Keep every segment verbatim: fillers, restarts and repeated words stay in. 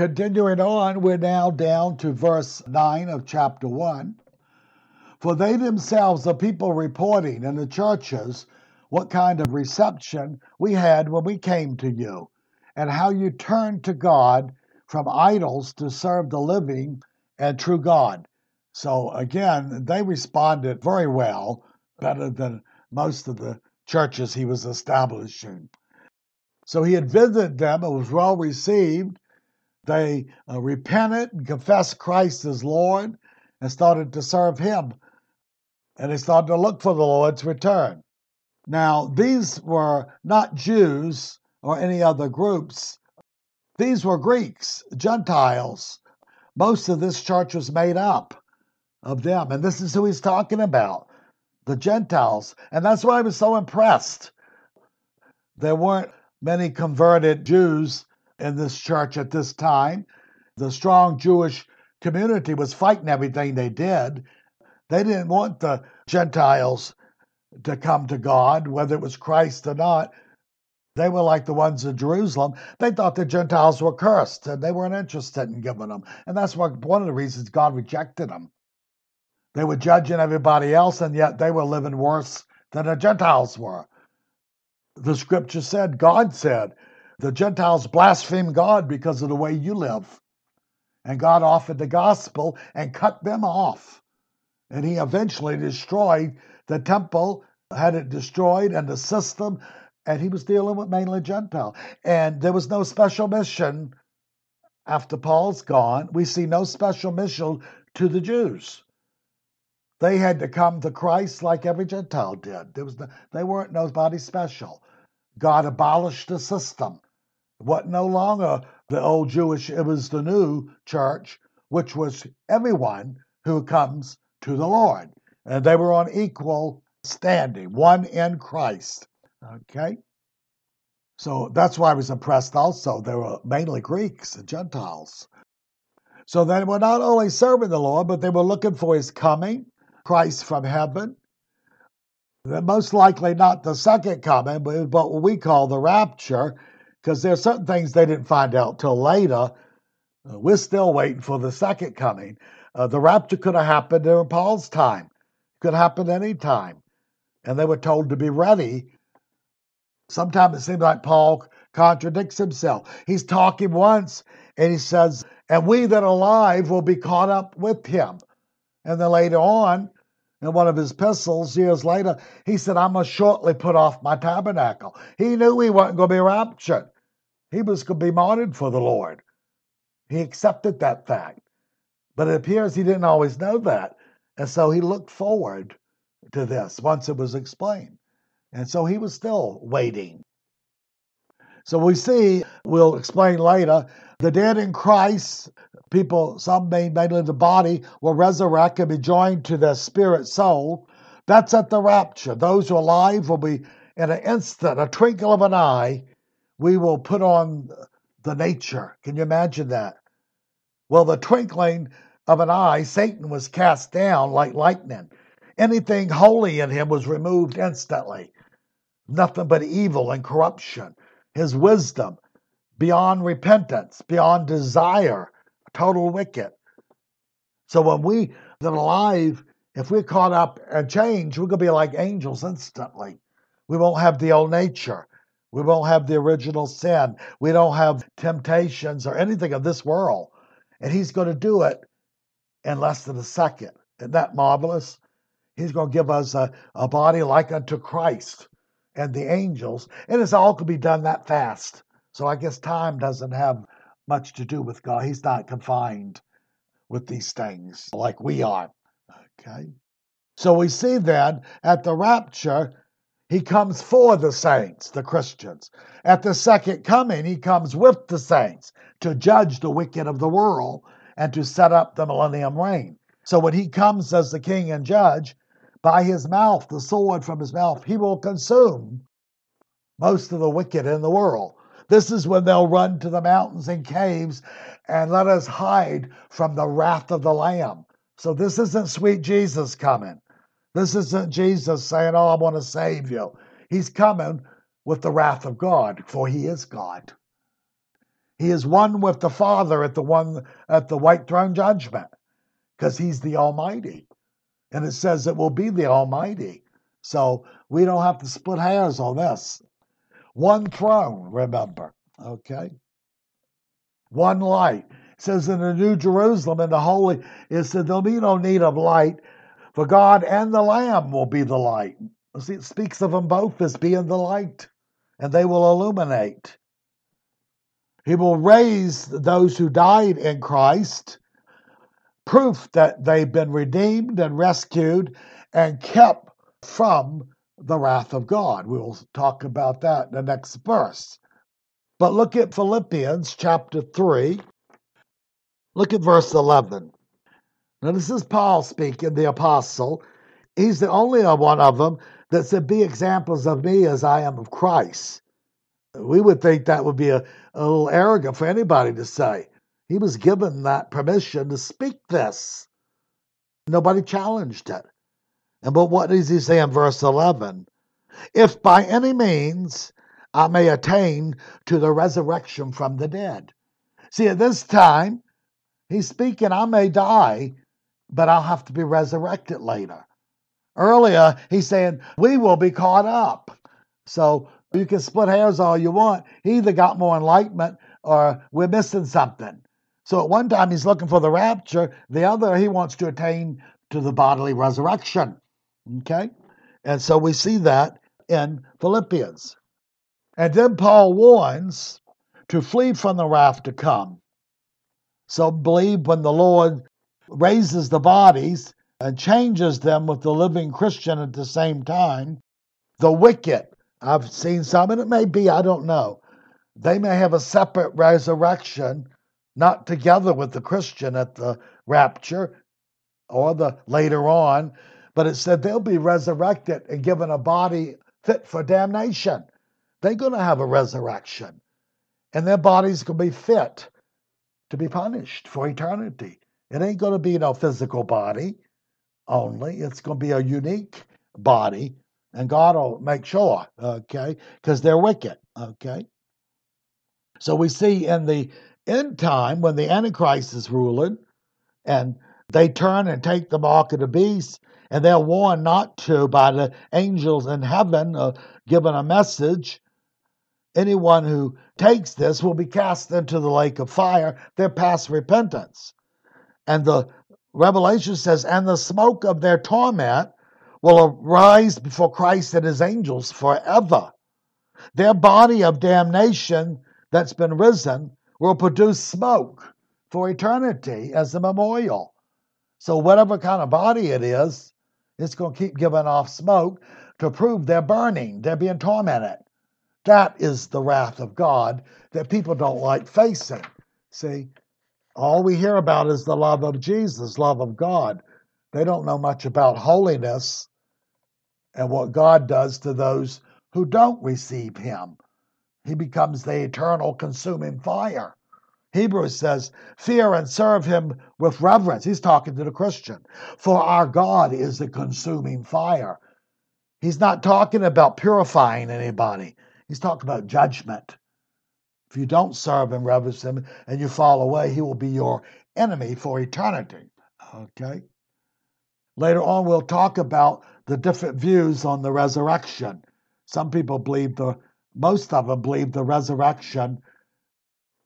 Continuing on, we're now down to verse nine of chapter one. For they themselves are people reporting in the churches what kind of reception we had when we came to you, and how you turned to God from idols to serve the living and true God. So again, they responded very well, better than most of the churches he was establishing. So he had visited them, it was well received. They uh, repented and confessed Christ as Lord and started to serve him. And they started to look for the Lord's return. Now, these were not Jews or any other groups. These were Greeks, Gentiles. Most of this church was made up of them. And this is who he's talking about, the Gentiles. And that's why I was so impressed. There weren't many converted Jews in this church at this time. The strong Jewish community was fighting everything they did. They didn't want the Gentiles to come to God, whether it was Christ or not. They were like the ones in Jerusalem. They thought the Gentiles were cursed, and they weren't interested in giving them. And that's one of the reasons God rejected them. They were judging everybody else, and yet they were living worse than the Gentiles were. The scripture said, God said, the Gentiles blaspheme God because of the way you live. And God offered the gospel and cut them off. And he eventually destroyed the temple, had it destroyed, and the system, and he was dealing with mainly Gentile. And there was no special mission after Paul's gone. We see no special mission to the Jews. They had to come to Christ like every Gentile did. There was no, they weren't nobody special. God abolished the system. It wasn't no longer the old Jewish, it was the new church, which was everyone who comes to the Lord. And they were on equal standing, one in Christ. Okay? So that's why I was impressed also. They were mainly Greeks and Gentiles. So they were not only serving the Lord, but they were looking for his coming, Christ from heaven. Most likely not the second coming, but what we call the rapture, because there are certain things they didn't find out till later. We're still waiting for the second coming. Uh, the rapture could have happened during Paul's time. It could happen any time. And they were told to be ready. Sometimes it seems like Paul contradicts himself. He's talking once, and he says, and we that are alive will be caught up with him. And then later on, in one of his epistles, years later, he said, I must shortly put off my tabernacle. He knew he wasn't going to be raptured. He was going to be martyred for the Lord. He accepted that fact. But it appears he didn't always know that. And so he looked forward to this once it was explained. And so he was still waiting. So we see, we'll explain later, the dead in Christ, people, some mainly the body, will resurrect and be joined to their spirit soul. That's at the rapture. Those who are alive will be, in an instant, a twinkle of an eye, we will put on the nature. Can you imagine that? Well, the twinkling of an eye, Satan was cast down like lightning. Anything holy in him was removed instantly. Nothing but evil and corruption. His wisdom, beyond repentance, beyond desire, total wicked. So when we that are alive, if we're caught up and changed, we're going to be like angels instantly. We won't have the old nature. We won't have the original sin. We don't have temptations or anything of this world. And he's going to do it in less than a second. Isn't that marvelous? He's going to give us a, a body like unto Christ and the angels. And it's all could be done that fast. So I guess time doesn't have much to do with God. He's not confined with these things like we are. Okay. So we see then at the rapture, he comes for the saints, the Christians. At the second coming, he comes with the saints to judge the wicked of the world and to set up the millennium reign. So when he comes as the king and judge, by his mouth, the sword from his mouth, he will consume most of the wicked in the world. This is when they'll run to the mountains and caves and let us hide from the wrath of the Lamb. So this isn't sweet Jesus coming. This isn't Jesus saying, oh, I want to save you. He's coming with the wrath of God, for he is God. He is one with the Father at the one at the white throne judgment, because he's the Almighty. And it says it will be the Almighty. So we don't have to split hairs on this. One throne, remember. Okay? One light. It says in the New Jerusalem, in the Holy, it said there'll be no need of light, for God and the Lamb will be the light. See, it speaks of them both as being the light, and they will illuminate. He will raise those who died in Christ, proof that they've been redeemed and rescued and kept from the wrath of God. We'll talk about that in the next verse. But look at Philippians chapter three. Look at verse eleven. Now this is Paul speaking, the apostle. He's the only one of them that said, be examples of me as I am of Christ. We would think that would be a, a little arrogant for anybody to say. He was given that permission to speak this. Nobody challenged it. And but what does he say in verse eleven? If by any means I may attain to the resurrection from the dead. See, at this time, he's speaking, I may die, but I'll have to be resurrected later. Earlier, he's saying, we will be caught up. So you can split hairs all you want. He either got more enlightenment or we're missing something. So at one time, he's looking for the rapture. The other, he wants to attain to the bodily resurrection. Okay? And so we see that in Philippians. And then Paul warns to flee from the wrath to come. So believe when the Lord raises the bodies and changes them with the living Christian at the same time, the wicked, I've seen some, and it may be, I don't know, they may have a separate resurrection, not together with the Christian at the rapture, or the later on, but it said they'll be resurrected and given a body fit for damnation. They're going to have a resurrection, and their bodies going to be fit to be punished for eternity. It ain't going to be no physical body only. It's going to be a unique body, and God will make sure, okay, because they're wicked, okay. So we see in the end time when the Antichrist is ruling, and they turn and take the mark of the beast, and they're warned not to by the angels in heaven, uh, given a message. Anyone who takes this will be cast into the lake of fire, their past repentance. And the Revelation says, and the smoke of their torment will arise before Christ and his angels forever. Their body of damnation that's been risen will produce smoke for eternity as a memorial. So whatever kind of body it is, it's going to keep giving off smoke to prove they're burning, they're being tormented. That is the wrath of God that people don't like facing. See, all we hear about is the love of Jesus, love of God. They don't know much about holiness and what God does to those who don't receive him. He becomes the eternal consuming fire. Hebrews says, fear and serve him with reverence. He's talking to the Christian. For our God is the consuming fire. He's not talking about purifying anybody. He's talking about judgment. If you don't serve and reverence him and you fall away, he will be your enemy for eternity. Okay? Later on, we'll talk about the different views on the resurrection. Some people believe, the, most of them believe the resurrection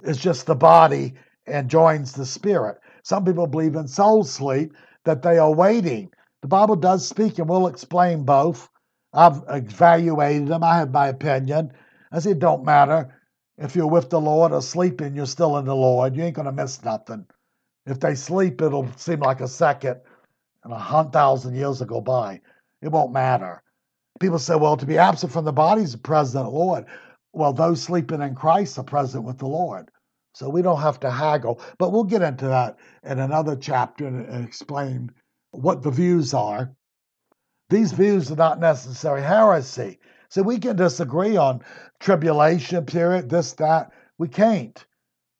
is just the body and joins the spirit. Some people believe in soul sleep, that they are waiting. The Bible does speak, and we'll explain both. I've evaluated them. I have my opinion. I say it don't matter. If you're with the Lord or sleeping, you're still in the Lord. You ain't going to miss nothing. If they sleep, it'll seem like a second and a hundred thousand years will go by. It won't matter. People say, well, to be absent from the body is present with the Lord. Well, those sleeping in Christ are present with the Lord. So we don't have to haggle. But we'll get into that in another chapter and explain what the views are. These views are not necessary heresy. So we can disagree on tribulation period, this, that. We can't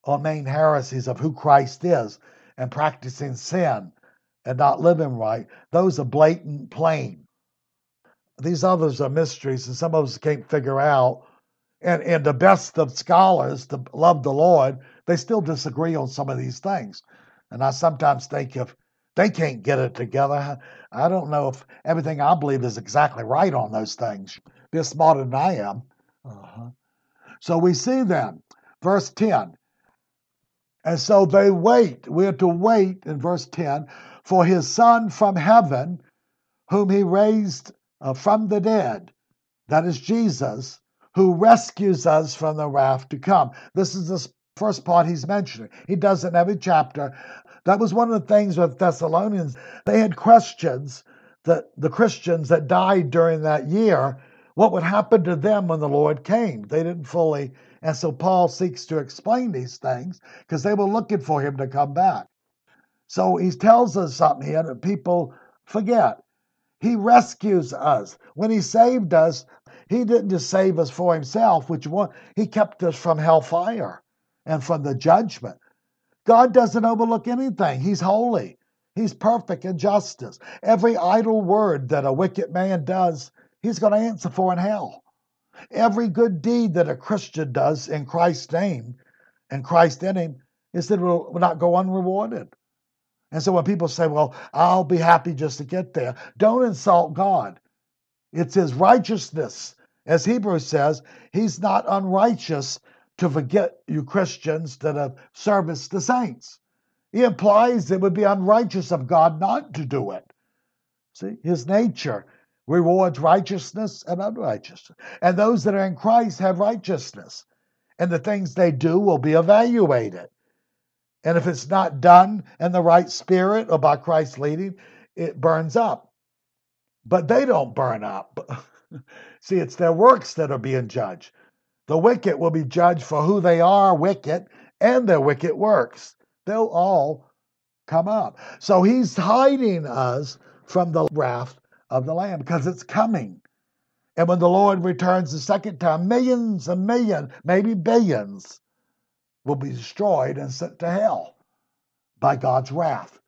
on main heresies of who Christ is and practicing sin and not living right. Those are blatant, plain. These others are mysteries, and some of us can't figure out. And, and the best of scholars to love the Lord they still disagree on some of these things. And I sometimes think if they can't get it together, I don't know if everything I believe is exactly right on those things. They're smarter than I am. Uh-huh. So we see then, verse ten. And so they wait. We are to wait, in verse ten, for his son from heaven, whom he raised uh, from the dead. That is Jesus, who rescues us from the wrath to come. This is the first part he's mentioning. He does it in every chapter. That was one of the things with Thessalonians. They had questions, that the Christians that died during that year, what would happen to them when the Lord came? They didn't fully, and so Paul seeks to explain these things because they were looking for him to come back. So he tells us something here that people forget. He rescues us. When he saved us, he didn't just save us for himself, which one, he kept us from hellfire and from the judgment. God doesn't overlook anything. He's holy. He's perfect in justice. Every idle word that a wicked man does, he's going to answer for in hell. Every good deed that a Christian does in Christ's name and Christ in him is that it will not go unrewarded. And so when people say, well, I'll be happy just to get there, don't insult God. It's his righteousness. As Hebrews says, he's not unrighteous to forget you Christians that have serviced the saints. He implies it would be unrighteous of God not to do it. See, his nature rewards righteousness and unrighteousness. And those that are in Christ have righteousness. And the things they do will be evaluated. And if it's not done in the right spirit or by Christ's leading, it burns up. But they don't burn up. See, it's their works that are being judged. The wicked will be judged for who they are wicked and their wicked works. They'll all come up. So he's hiding us from the wrath of the Lamb because it's coming. And when the Lord returns the second time, millions and millions, maybe billions, will be destroyed and sent to hell by God's wrath.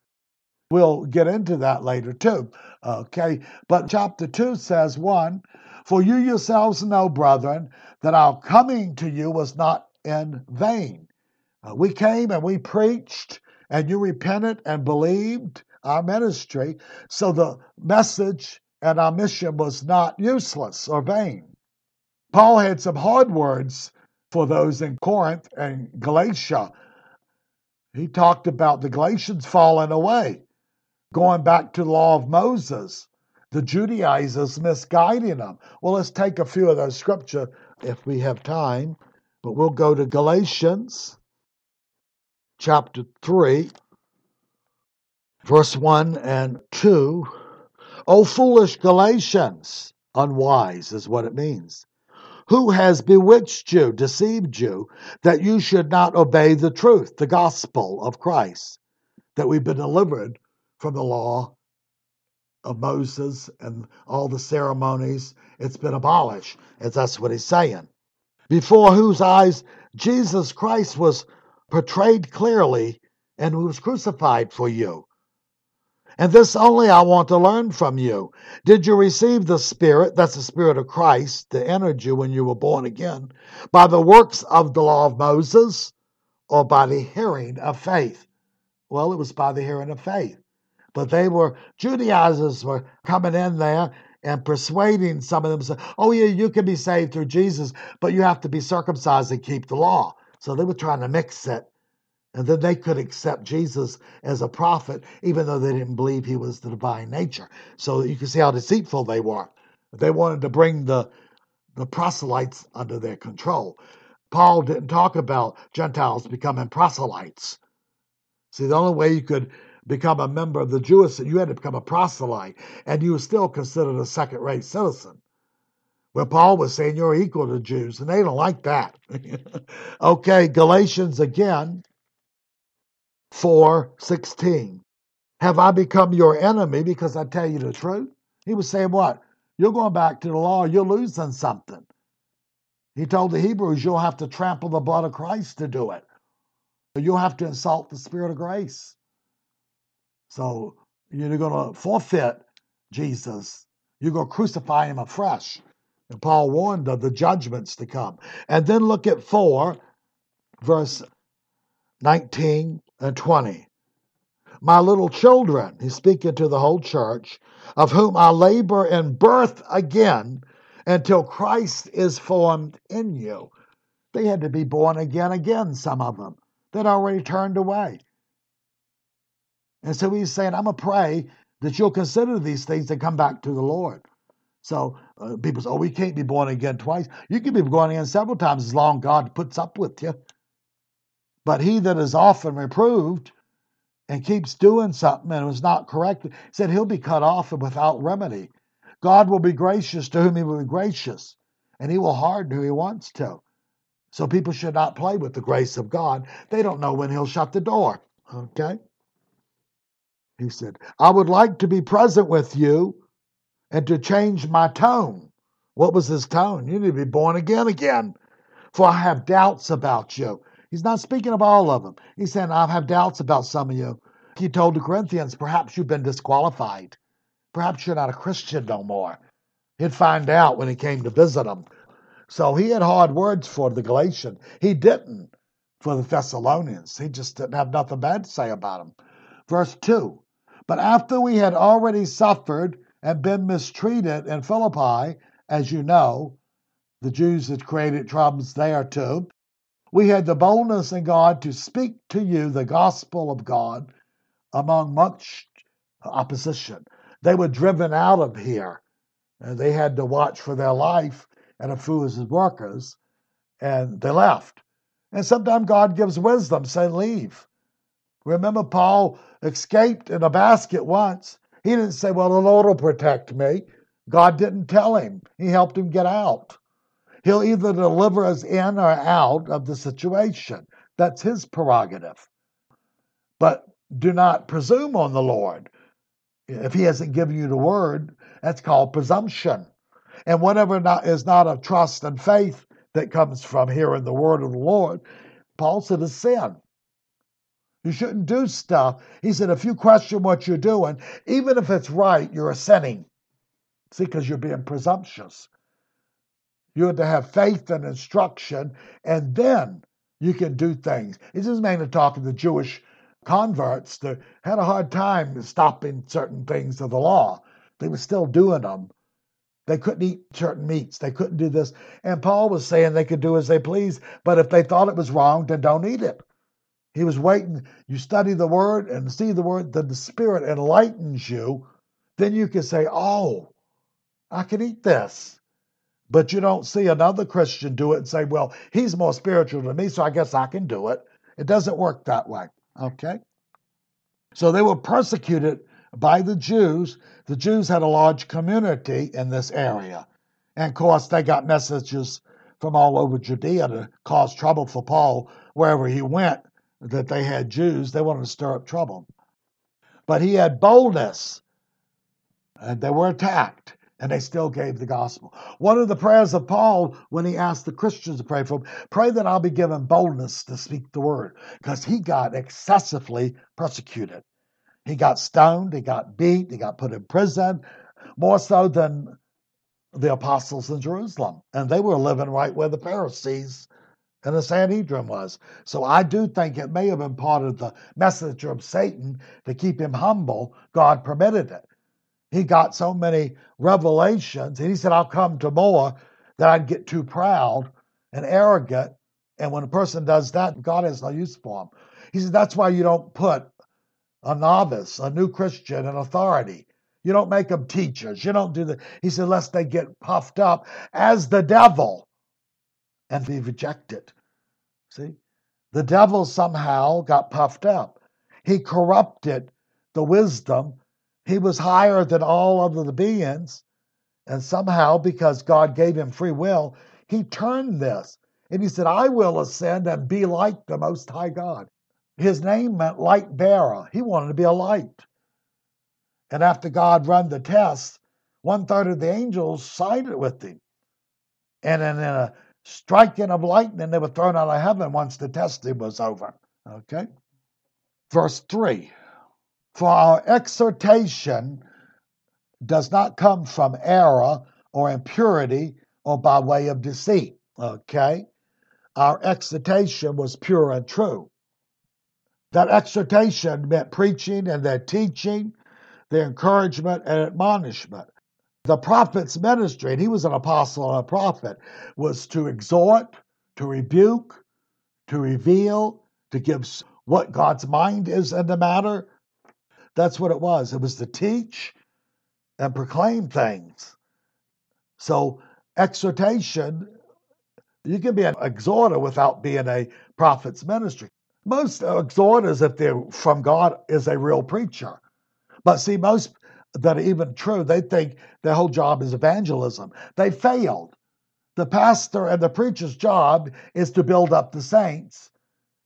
We'll get into that later too. Okay, but chapter two says, one, for you yourselves know, brethren, that our coming to you was not in vain. Uh, we came and we preached, and you repented and believed our ministry, so the message and our mission was not useless or vain. Paul had some hard words for those in Corinth and Galatia. He talked about the Galatians falling away, going back to the law of Moses, the Judaizers misguiding them. Well, let's take a few of those scriptures if we have time, but we'll go to Galatians chapter three, verse one and two. O foolish Galatians, unwise is what it means. Who has bewitched you, deceived you, that you should not obey the truth, the gospel of Christ, that we've been delivered from the law of Moses and all the ceremonies. It's been abolished, as that's what he's saying. Before whose eyes Jesus Christ was portrayed clearly and who was crucified for you. And this only I want to learn from you. Did you receive the Spirit, that's the Spirit of Christ, that entered you when you were born again, by the works of the law of Moses or by the hearing of faith? Well, it was by the hearing of faith. But they were, Judaizers were coming in there and persuading some of them, say, oh yeah, you can be saved through Jesus, but you have to be circumcised and keep the law. So they were trying to mix it. And then they could accept Jesus as a prophet, even though they didn't believe he was the divine nature. So you can see how deceitful they were. They wanted to bring the, the proselytes under their control. Paul didn't talk about Gentiles becoming proselytes. See, the only way you could become a member of the Jewish, you had to become a proselyte, and you were still considered a second-rate citizen. Well, Paul was saying you're equal to Jews, and they don't like that. Okay, Galatians again. four sixteen. Have I become your enemy because I tell you the truth? He was saying what? You're going back to the law, you're losing something. He told the Hebrews you'll have to trample the blood of Christ to do it. You'll have to insult the Spirit of grace. So you're going to forfeit Jesus. You're going to crucify him afresh. And Paul warned of the judgments to come. And then look at four, verse nineteen, and twenty. My little children, he's speaking to the whole church, of whom I labor in birth again until Christ is formed in you. They had to be born again, again, some of them. They'd already turned away. And so he's saying, I'm going to pray that you'll consider these things and come back to the Lord. So uh, people say, oh, we can't be born again twice. You can be born again several times as long as God puts up with you. But he that is often reproved and keeps doing something and was not corrected, said he'll be cut off and without remedy. God will be gracious to whom he will be gracious, and he will harden who he wants to. So people should not play with the grace of God. They don't know when he'll shut the door. Okay? He said, I would like to be present with you and to change my tone. What was his tone? You need to be born again again, for I have doubts about you. He's not speaking of all of them. He's saying, I have doubts about some of you. He told the Corinthians, perhaps you've been disqualified. Perhaps you're not a Christian no more. He'd find out when he came to visit them. So he had hard words for the Galatians. He didn't for the Thessalonians. He just didn't have nothing bad to say about them. Verse two, but after we had already suffered and been mistreated in Philippi, as you know, the Jews had created troubles there too, we had the boldness in God to speak to you the gospel of God among much opposition. They were driven out of here, and they had to watch for their life and a few of his workers, and they left. And sometimes God gives wisdom, say, leave. Remember, Paul escaped in a basket once. He didn't say, well, the Lord will protect me. God didn't tell him. He helped him get out. He'll either deliver us in or out of the situation. That's his prerogative. But do not presume on the Lord. If he hasn't given you the word, that's called presumption. And whatever not, is not of trust and faith that comes from hearing the word of the Lord, Paul said is sin. You shouldn't do stuff. He said, if you question what you're doing, even if it's right, you're sinning. See, because you're being presumptuous. You have to have faith and instruction, and then you can do things. This is mainly talking to Jewish converts that had a hard time stopping certain things of the law. They were still doing them. They couldn't eat certain meats. They couldn't do this. And Paul was saying they could do as they please, but if they thought it was wrong, then don't eat it. He was waiting. You study the Word and see the Word, then the Spirit enlightens you. Then you can say, oh, I can eat this. But you don't see another Christian do it and say, well, he's more spiritual than me, so I guess I can do it. It doesn't work that way, okay? So they were persecuted by the Jews. The Jews had a large community in this area. And, of course, they got messages from all over Judea to cause trouble for Paul wherever he went, that they had Jews. They wanted to stir up trouble. But he had boldness, and they were attacked. And they still gave the gospel. One of the prayers of Paul when he asked the Christians to pray for him, pray that I'll be given boldness to speak the word, because he got excessively persecuted. He got stoned, he got beat, he got put in prison, more so than the apostles in Jerusalem. And they were living right where the Pharisees and the Sanhedrin was. So I do think it may have been part of the message of Satan to keep him humble. God permitted it. He got so many revelations, and he said, I'll come to more, that I'd get too proud and arrogant, and when a person does that, God has no use for him. He said, that's why you don't put a novice, a new Christian, in authority. You don't make them teachers. You don't do that. He said, lest they get puffed up as the devil and be rejected. See? The devil somehow got puffed up. He corrupted the wisdom. He was higher than all other the beings, and somehow, because God gave him free will, he turned this. And he said, I will ascend and be like the Most High God. His name meant light bearer. He wanted to be a light. And after God ran the test, one-third of the angels sided with him. And in a striking of lightning, they were thrown out of heaven once the testing was over. Okay? Verse three. For our exhortation does not come from error or impurity or by way of deceit, okay? Our exhortation was pure and true. That exhortation meant preaching and their teaching, their encouragement and admonishment. The prophet's ministry, and he was an apostle and a prophet, was to exhort, to rebuke, to reveal, to give what God's mind is in the matter. That's what it was. It was to teach and proclaim things. So exhortation, you can be an exhorter without being a prophet's ministry. Most exhorters, if they're from God, is a real preacher. But see, most that are even true, they think their whole job is evangelism. They failed. The pastor and the preacher's job is to build up the saints.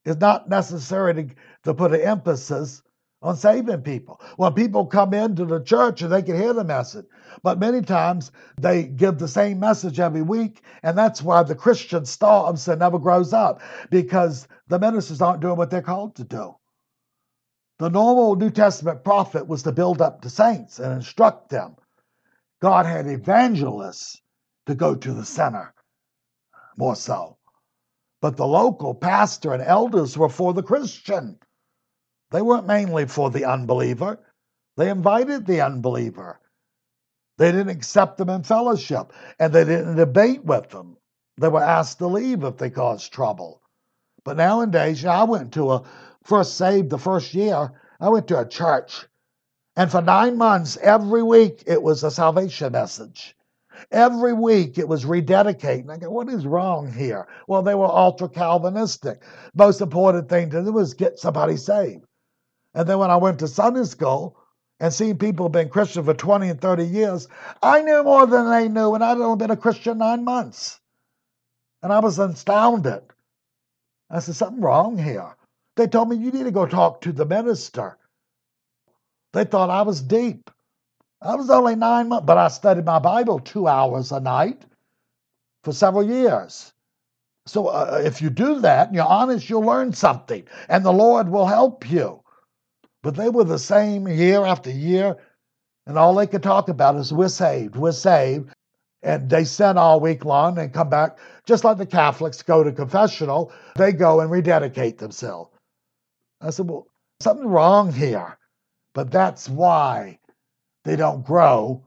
It's not necessary to, to put an emphasis on saving people. When people come into the church and they can hear the message, but many times they give the same message every week, and that's why the Christian starves and never grows up, because the ministers aren't doing what they're called to do. The normal New Testament prophet was to build up the saints and instruct them. God had evangelists to go to the sinner, more so. But the local pastor and elders were for the Christian. They weren't mainly for the unbeliever. They invited the unbeliever. They didn't accept them in fellowship, and they didn't debate with them. They were asked to leave if they caused trouble. But nowadays, you know, I went to a, first saved the first year, I went to a church, and for nine months, every week, it was a salvation message. Every week it was rededicating. I go, what is wrong here? Well, they were ultra-Calvinistic. Most important thing to do was get somebody saved. And then when I went to Sunday school and seen people been Christian for twenty and thirty years, I knew more than they knew, and I'd only been a Christian nine months. And I was astounded. I said, something wrong here. They told me, you need to go talk to the minister. They thought I was deep. I was only nine months, but I studied my Bible two hours a night for several years. So uh, if you do that and you're honest, you'll learn something, and the Lord will help you. But they were the same year after year, and all they could talk about is we're saved, we're saved. And they sin all week long and come back, just like the Catholics go to confessional, they go and rededicate themselves. I said, well, something's wrong here, but that's why they don't grow.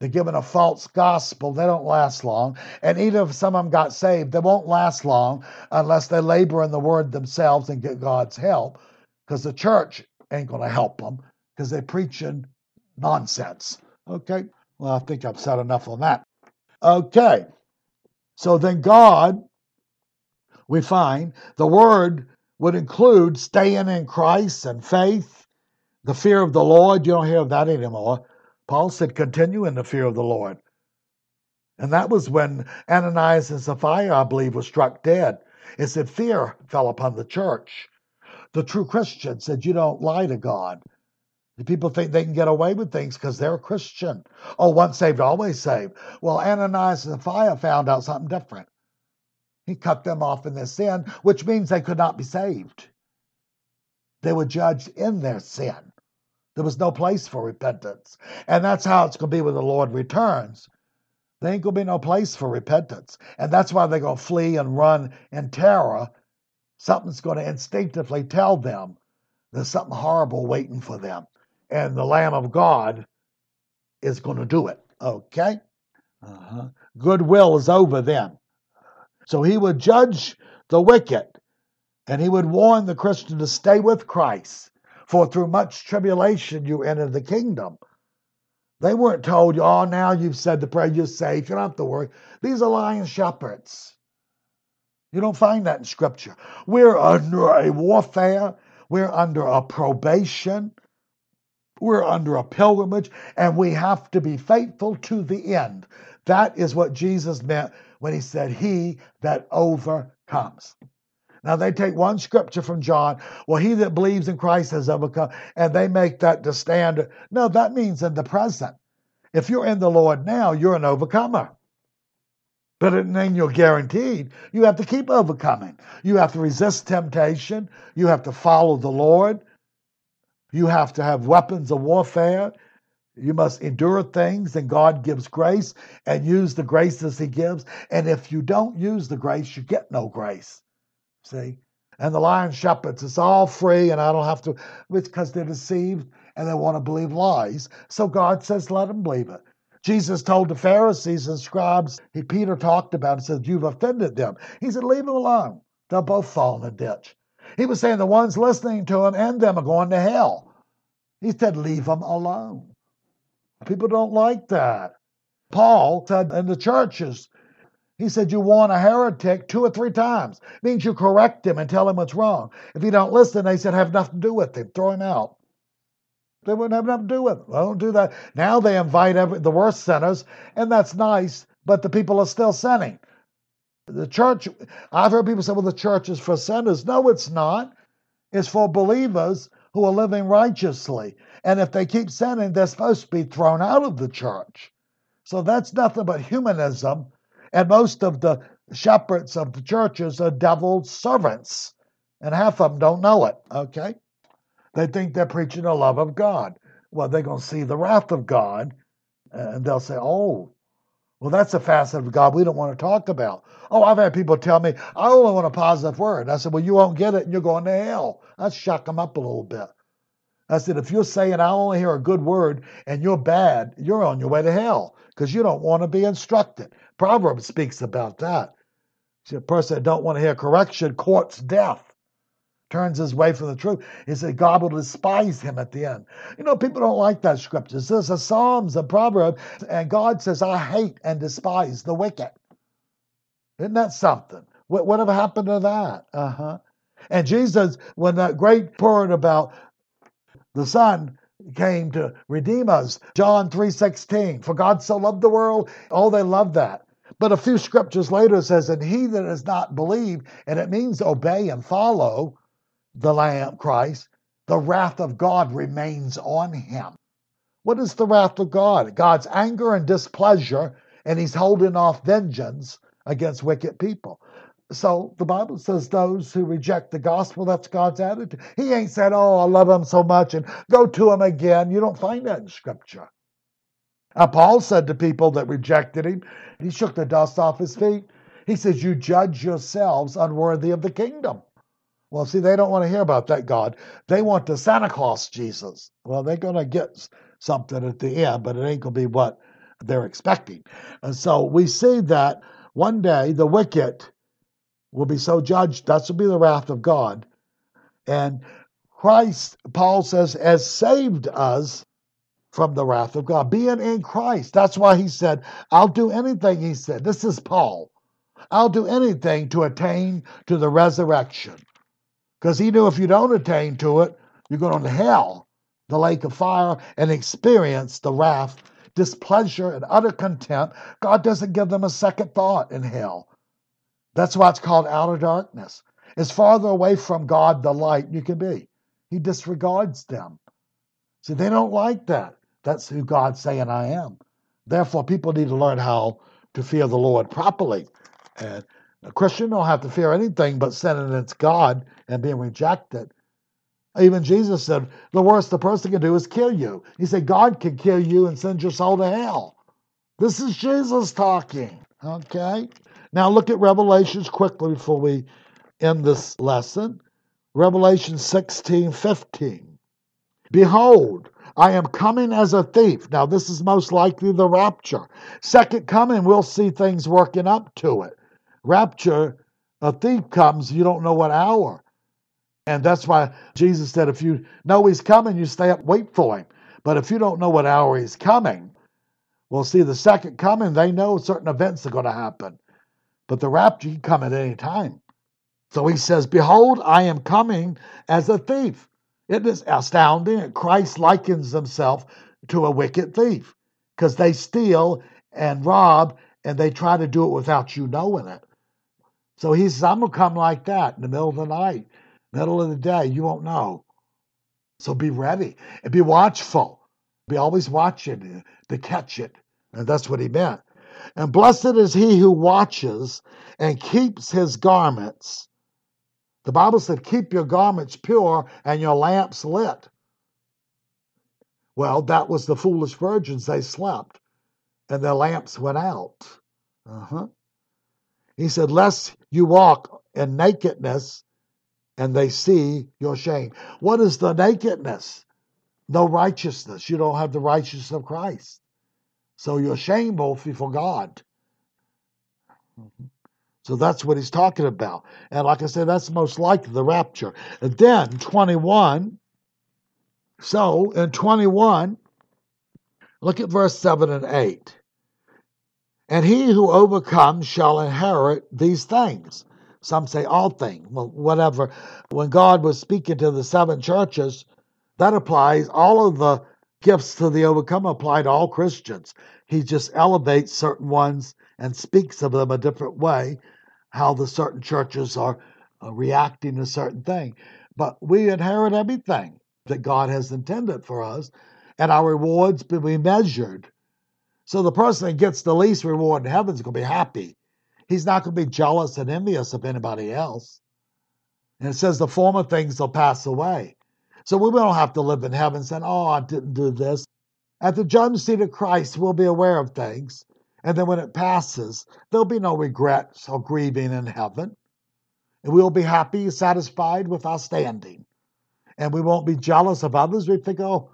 They're given a false gospel. They don't last long. And even if some of them got saved, they won't last long unless they labor in the word themselves and get God's help, because the church ain't going to help them because they're preaching nonsense. Okay? Well, I think I've said enough on that. Okay. So then God, we find the word would include staying in Christ and faith. The fear of the Lord, you don't hear of that anymore. Paul said, continue in the fear of the Lord. And that was when Ananias and Sapphira, I believe, were struck dead. It said fear fell upon the church. The true Christian said, you don't lie to God. The people think they can get away with things because they're a Christian. Oh, once saved, always saved. Well, Ananias and Sapphira found out something different. He cut them off in their sin, which means they could not be saved. They were judged in their sin. There was no place for repentance. And that's how it's going to be when the Lord returns. There ain't going to be no place for repentance. And that's why they're going to flee and run in terror. Something's going to instinctively tell them there's something horrible waiting for them. And the Lamb of God is going to do it. Okay? Uh-huh. Goodwill is over them. So he would judge the wicked. And he would warn the Christian to stay with Christ. For through much tribulation you enter the kingdom. They weren't told, oh, now you've said the prayer, you're safe, you don't have to worry. These are lying shepherds. You don't find that in Scripture. We're under a warfare. We're under a probation. We're under a pilgrimage. And we have to be faithful to the end. That is what Jesus meant when he said, he that overcomes. Now, they take one scripture from John, well, he that believes in Christ has overcome, and they make that the standard. No, that means in the present. If you're in the Lord now, you're an overcomer. But it means you're guaranteed. You have to keep overcoming. You have to resist temptation. You have to follow the Lord. You have to have weapons of warfare. You must endure things, and God gives grace, and use the graces he gives. And if you don't use the grace, you get no grace. See, and the lion shepherds. It's all free, and I don't have to, because they're deceived and they want to believe lies. So God says, let them believe it. Jesus told the Pharisees and scribes, he, Peter talked about it, said, you've offended them. He said, leave them alone. They'll both fall in the ditch. He was saying the ones listening to him and them are going to hell. He said, leave them alone. People don't like that. Paul said in the churches, he said, you warn a heretic two or three times. It means you correct him and tell him what's wrong. If you don't listen, they said, have nothing to do with him. Throw him out. They wouldn't have nothing to do with it. I don't do that. Now they invite every, the worst sinners, and that's nice, but the people are still sinning. The church, I've heard people say, well, the church is for sinners. No, it's not. It's for believers who are living righteously. And if they keep sinning, they're supposed to be thrown out of the church. So that's nothing but humanism. And most of the shepherds of the churches are devil's servants. And half of them don't know it, okay? They think they're preaching the love of God. Well, they're going to see the wrath of God, and they'll say, oh, well, that's a facet of God we don't want to talk about. Oh, I've had people tell me, I only want a positive word. I said, well, you won't get it, and you're going to hell. I shock them up a little bit. I said, if you're saying I only hear a good word and you're bad, you're on your way to hell because you don't want to be instructed. Proverbs speaks about that. See, a person that don't want to hear correction courts death. Turns his way from the truth. He said, God will despise him at the end. You know, people don't like that scripture. This is a Psalms, a proverb, and God says, I hate and despise the wicked. Isn't that something? What, whatever happened to that? Uh-huh. And Jesus, when that great word about the Son came to redeem us, John three sixteen, for God so loved the world, oh, they love that. But a few scriptures later says, and he that does not believe, and it means obey and follow, the Lamb, Christ, the wrath of God remains on him. What is the wrath of God? God's anger and displeasure, and he's holding off vengeance against wicked people. So the Bible says those who reject the gospel, that's God's attitude. He ain't said, oh, I love him so much, and go to him again. You don't find that in Scripture. Now, Paul said to people that rejected him, he shook the dust off his feet. He says, you judge yourselves unworthy of the kingdom. Well, see, they don't want to hear about that God. They want the Santa Claus Jesus. Well, they're going to get something at the end, but it ain't going to be what they're expecting. And so we see that one day the wicked will be so judged. That will be the wrath of God. And Christ, Paul says, has saved us from the wrath of God. Being in Christ. That's why he said, I'll do anything, he said. This is Paul. I'll do anything to attain to the resurrection. Because he knew if you don't attain to it, you're going to hell, the lake of fire, and experience the wrath, displeasure, and utter contempt. God doesn't give them a second thought in hell. That's why it's called outer darkness. It's farther away from God, the light, you can be. He disregards them. See, they don't like that. That's who God's saying I am. Therefore, people need to learn how to fear the Lord properly. And a Christian don't have to fear anything but sinning against God and being rejected. Even Jesus said, the worst the person can do is kill you. He said, God can kill you and send your soul to hell. This is Jesus talking, okay? Now look at Revelations quickly before we end this lesson. Revelation sixteen fifteen. Behold, I am coming as a thief. Now this is most likely the rapture. Second coming, we'll see things working up to it. Rapture, a thief comes, you don't know what hour. And that's why Jesus said, if you know he's coming, you stay up, wait for him. But if you don't know what hour he's coming, well, see, the second coming, they know certain events are going to happen. But the rapture can come at any time. So he says, behold, I am coming as a thief. It is astounding. Christ likens himself to a wicked thief because they steal and rob and they try to do it without you knowing it. So he says, I'm going to come like that in the middle of the night, middle of the day. You won't know. So be ready and be watchful. Be always watching to catch it. And that's what he meant. And blessed is he who watches and keeps his garments. The Bible said, keep your garments pure and your lamps lit. Well, that was the foolish virgins. They slept and their lamps went out. Uh-huh. He said, lest you walk in nakedness and they see your shame. What is the nakedness? No righteousness. You don't have the righteousness of Christ. So you're shameful before God. Mm-hmm. So that's what he's talking about. And like I said, that's most likely the rapture. And then twenty-one, so in twenty-one, look at verse seven and eight. And he who overcomes shall inherit these things. Some say all things, well, whatever. When God was speaking to the seven churches, that applies, all of the gifts to the overcomer apply to all Christians. He just elevates certain ones and speaks of them a different way, how the certain churches are uh, reacting to certain things. But we inherit everything that God has intended for us, and our rewards will be measured. So the person that gets the least reward in heaven is going to be happy. He's not going to be jealous and envious of anybody else. And it says the former things will pass away. So we don't have to live in heaven saying, oh, I didn't do this. At the judgment seat of Christ, we'll be aware of things. And then when it passes, there'll be no regrets or grieving in heaven. And we'll be happy, satisfied with our standing. And we won't be jealous of others. We think, oh,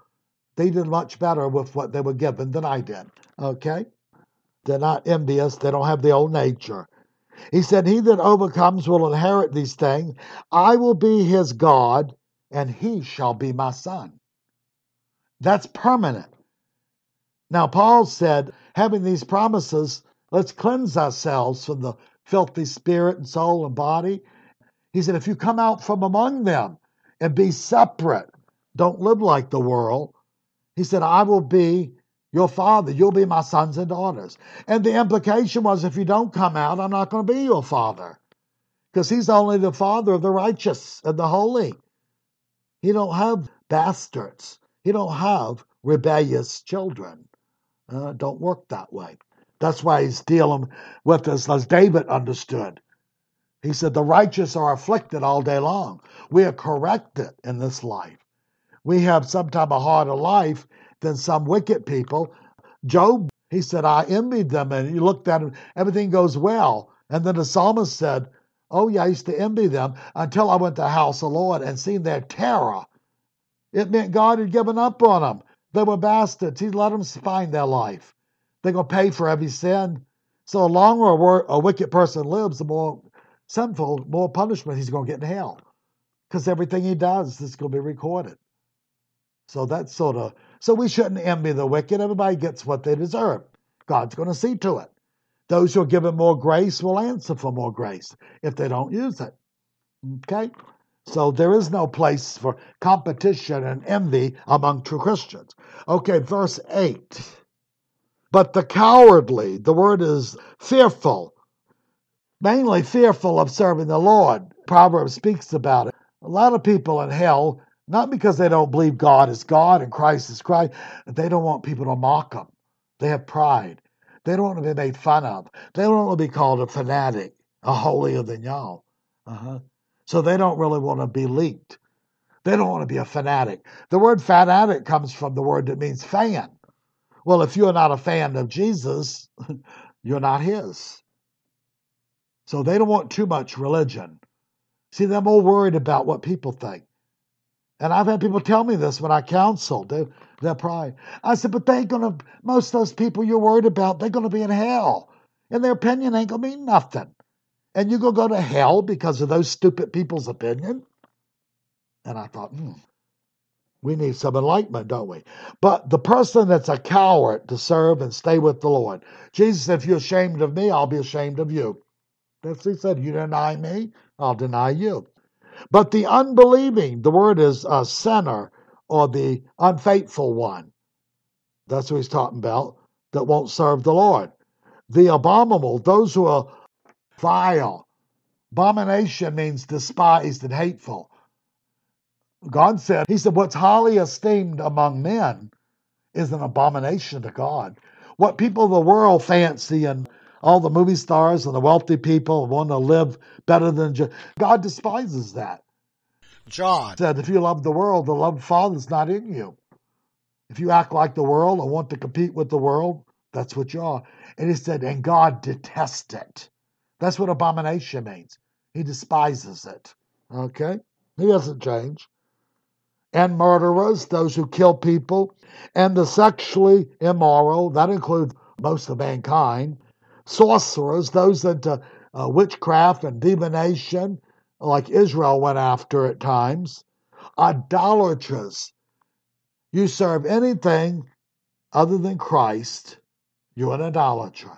they did much better with what they were given than I did. Okay? They're not envious. They don't have the old nature. He said, he that overcomes will inherit these things. I will be his God, and he shall be my son. That's permanent. Now, Paul said, having these promises, let's cleanse ourselves from the filthy spirit and soul and body. He said, if you come out from among them and be separate, don't live like the world. He said, I will be your father. You'll be my sons and daughters. And the implication was, if you don't come out, I'm not going to be your father, because he's only the father of the righteous and the holy. He don't have bastards. He don't have rebellious children. Uh, don't work that way. That's why he's dealing with us as David understood. He said, the righteous are afflicted all day long. We are corrected in this life. We have sometimes a harder life than some wicked people. Job, he said, I envied them. And you looked at him, everything goes well. And then the psalmist said, oh yeah, I used to envy them until I went to the house of the Lord and seen their terror. It meant God had given up on them. They were bastards. He let them find their life. They're going to pay for every sin. So the longer a wicked person lives, the more sinful, more punishment he's going to get in hell. Because everything he does is going to be recorded. So that's sort of, so we shouldn't envy the wicked. Everybody gets what they deserve. God's going to see to it. Those who are given more grace will answer for more grace if they don't use it. Okay? So there is no place for competition and envy among true Christians. Okay, verse eight. But the cowardly, the word is fearful, mainly fearful of serving the Lord. Proverbs speaks about it. A lot of people in hell, not because they don't believe God is God and Christ is Christ, they don't want people to mock them. They have pride. They don't want to be made fun of. They don't want to be called a fanatic, a holier than y'all. Uh-huh. So they don't really want to be leaked. They don't want to be a fanatic. The word fanatic comes from the word that means fan. Well, if you're not a fan of Jesus, you're not his. So they don't want too much religion. See, they're more worried about what people think. And I've had people tell me this when I counseled. They, they're pride. I said, but they ain't going to, most of those people you're worried about, they're going to be in hell. And their opinion ain't going to mean nothing. And you're going to go to hell because of those stupid people's opinion? And I thought, hmm, we need some enlightenment, don't we? But the person that's a coward to serve and stay with the Lord. Jesus said, if you're ashamed of me, I'll be ashamed of you. That's what he said. You deny me, I'll deny you. But the unbelieving, the word is a sinner or the unfaithful one. That's what he's talking about, that won't serve the Lord. The abominable, those who are vile. Abomination means despised and hateful. God said, he said, what's highly esteemed among men is an abomination to God. What people of the world fancy and all the movie stars and the wealthy people want to live better than Je- God despises that. John said, if you love the world, the love of Father is not in you. If you act like the world or want to compete with the world, that's what you are. And he said, and God detests it. That's what abomination means. He despises it. Okay? He doesn't change. And murderers, those who kill people, and the sexually immoral, that includes most of mankind, sorcerers, those into uh, witchcraft and divination, like Israel went after at times, idolaters. You serve anything other than Christ, you're an idolater.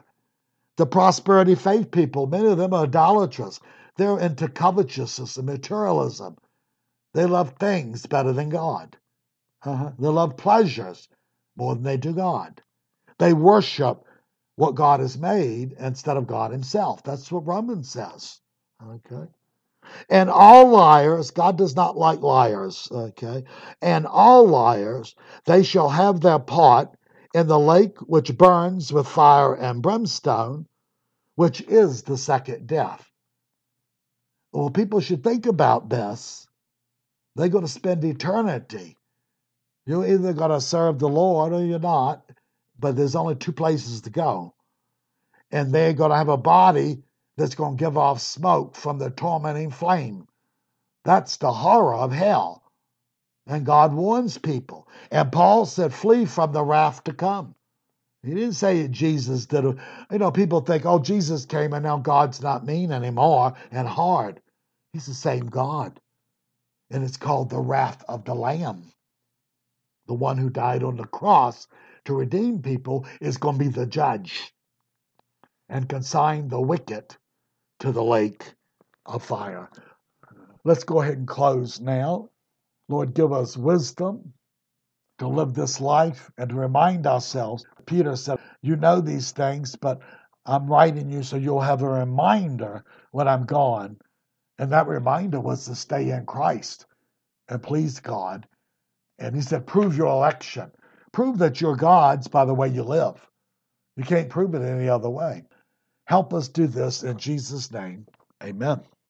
The prosperity faith people, many of them are idolatrous. They're into covetousness and materialism. They love things better than God. Uh-huh. They love pleasures more than they do God. They worship what God has made instead of God himself. That's what Romans says. Okay. And all liars, God does not like liars. Okay. And all liars, they shall have their part in the lake which burns with fire and brimstone, which is the second death. Well, people should think about this. They're going to spend eternity. You're either going to serve the Lord or you're not, but there's only two places to go. And they're going to have a body that's going to give off smoke from the tormenting flame. That's the horror of hell. And God warns people. And Paul said, flee from the wrath to come. He didn't say Jesus did. You know, people think, oh, Jesus came and now God's not mean anymore and hard. He's the same God. And it's called the wrath of the Lamb. The one who died on the cross to redeem people is going to be the judge and consign the wicked to the lake of fire. Let's go ahead and close now. Lord, give us wisdom to live this life and to remind ourselves. Peter said, you know these things, but I'm writing you so you'll have a reminder when I'm gone. And that reminder was to stay in Christ and please God. And he said, prove your election. Prove that you're God's by the way you live. You can't prove it any other way. Help us do this in Jesus' name. Amen.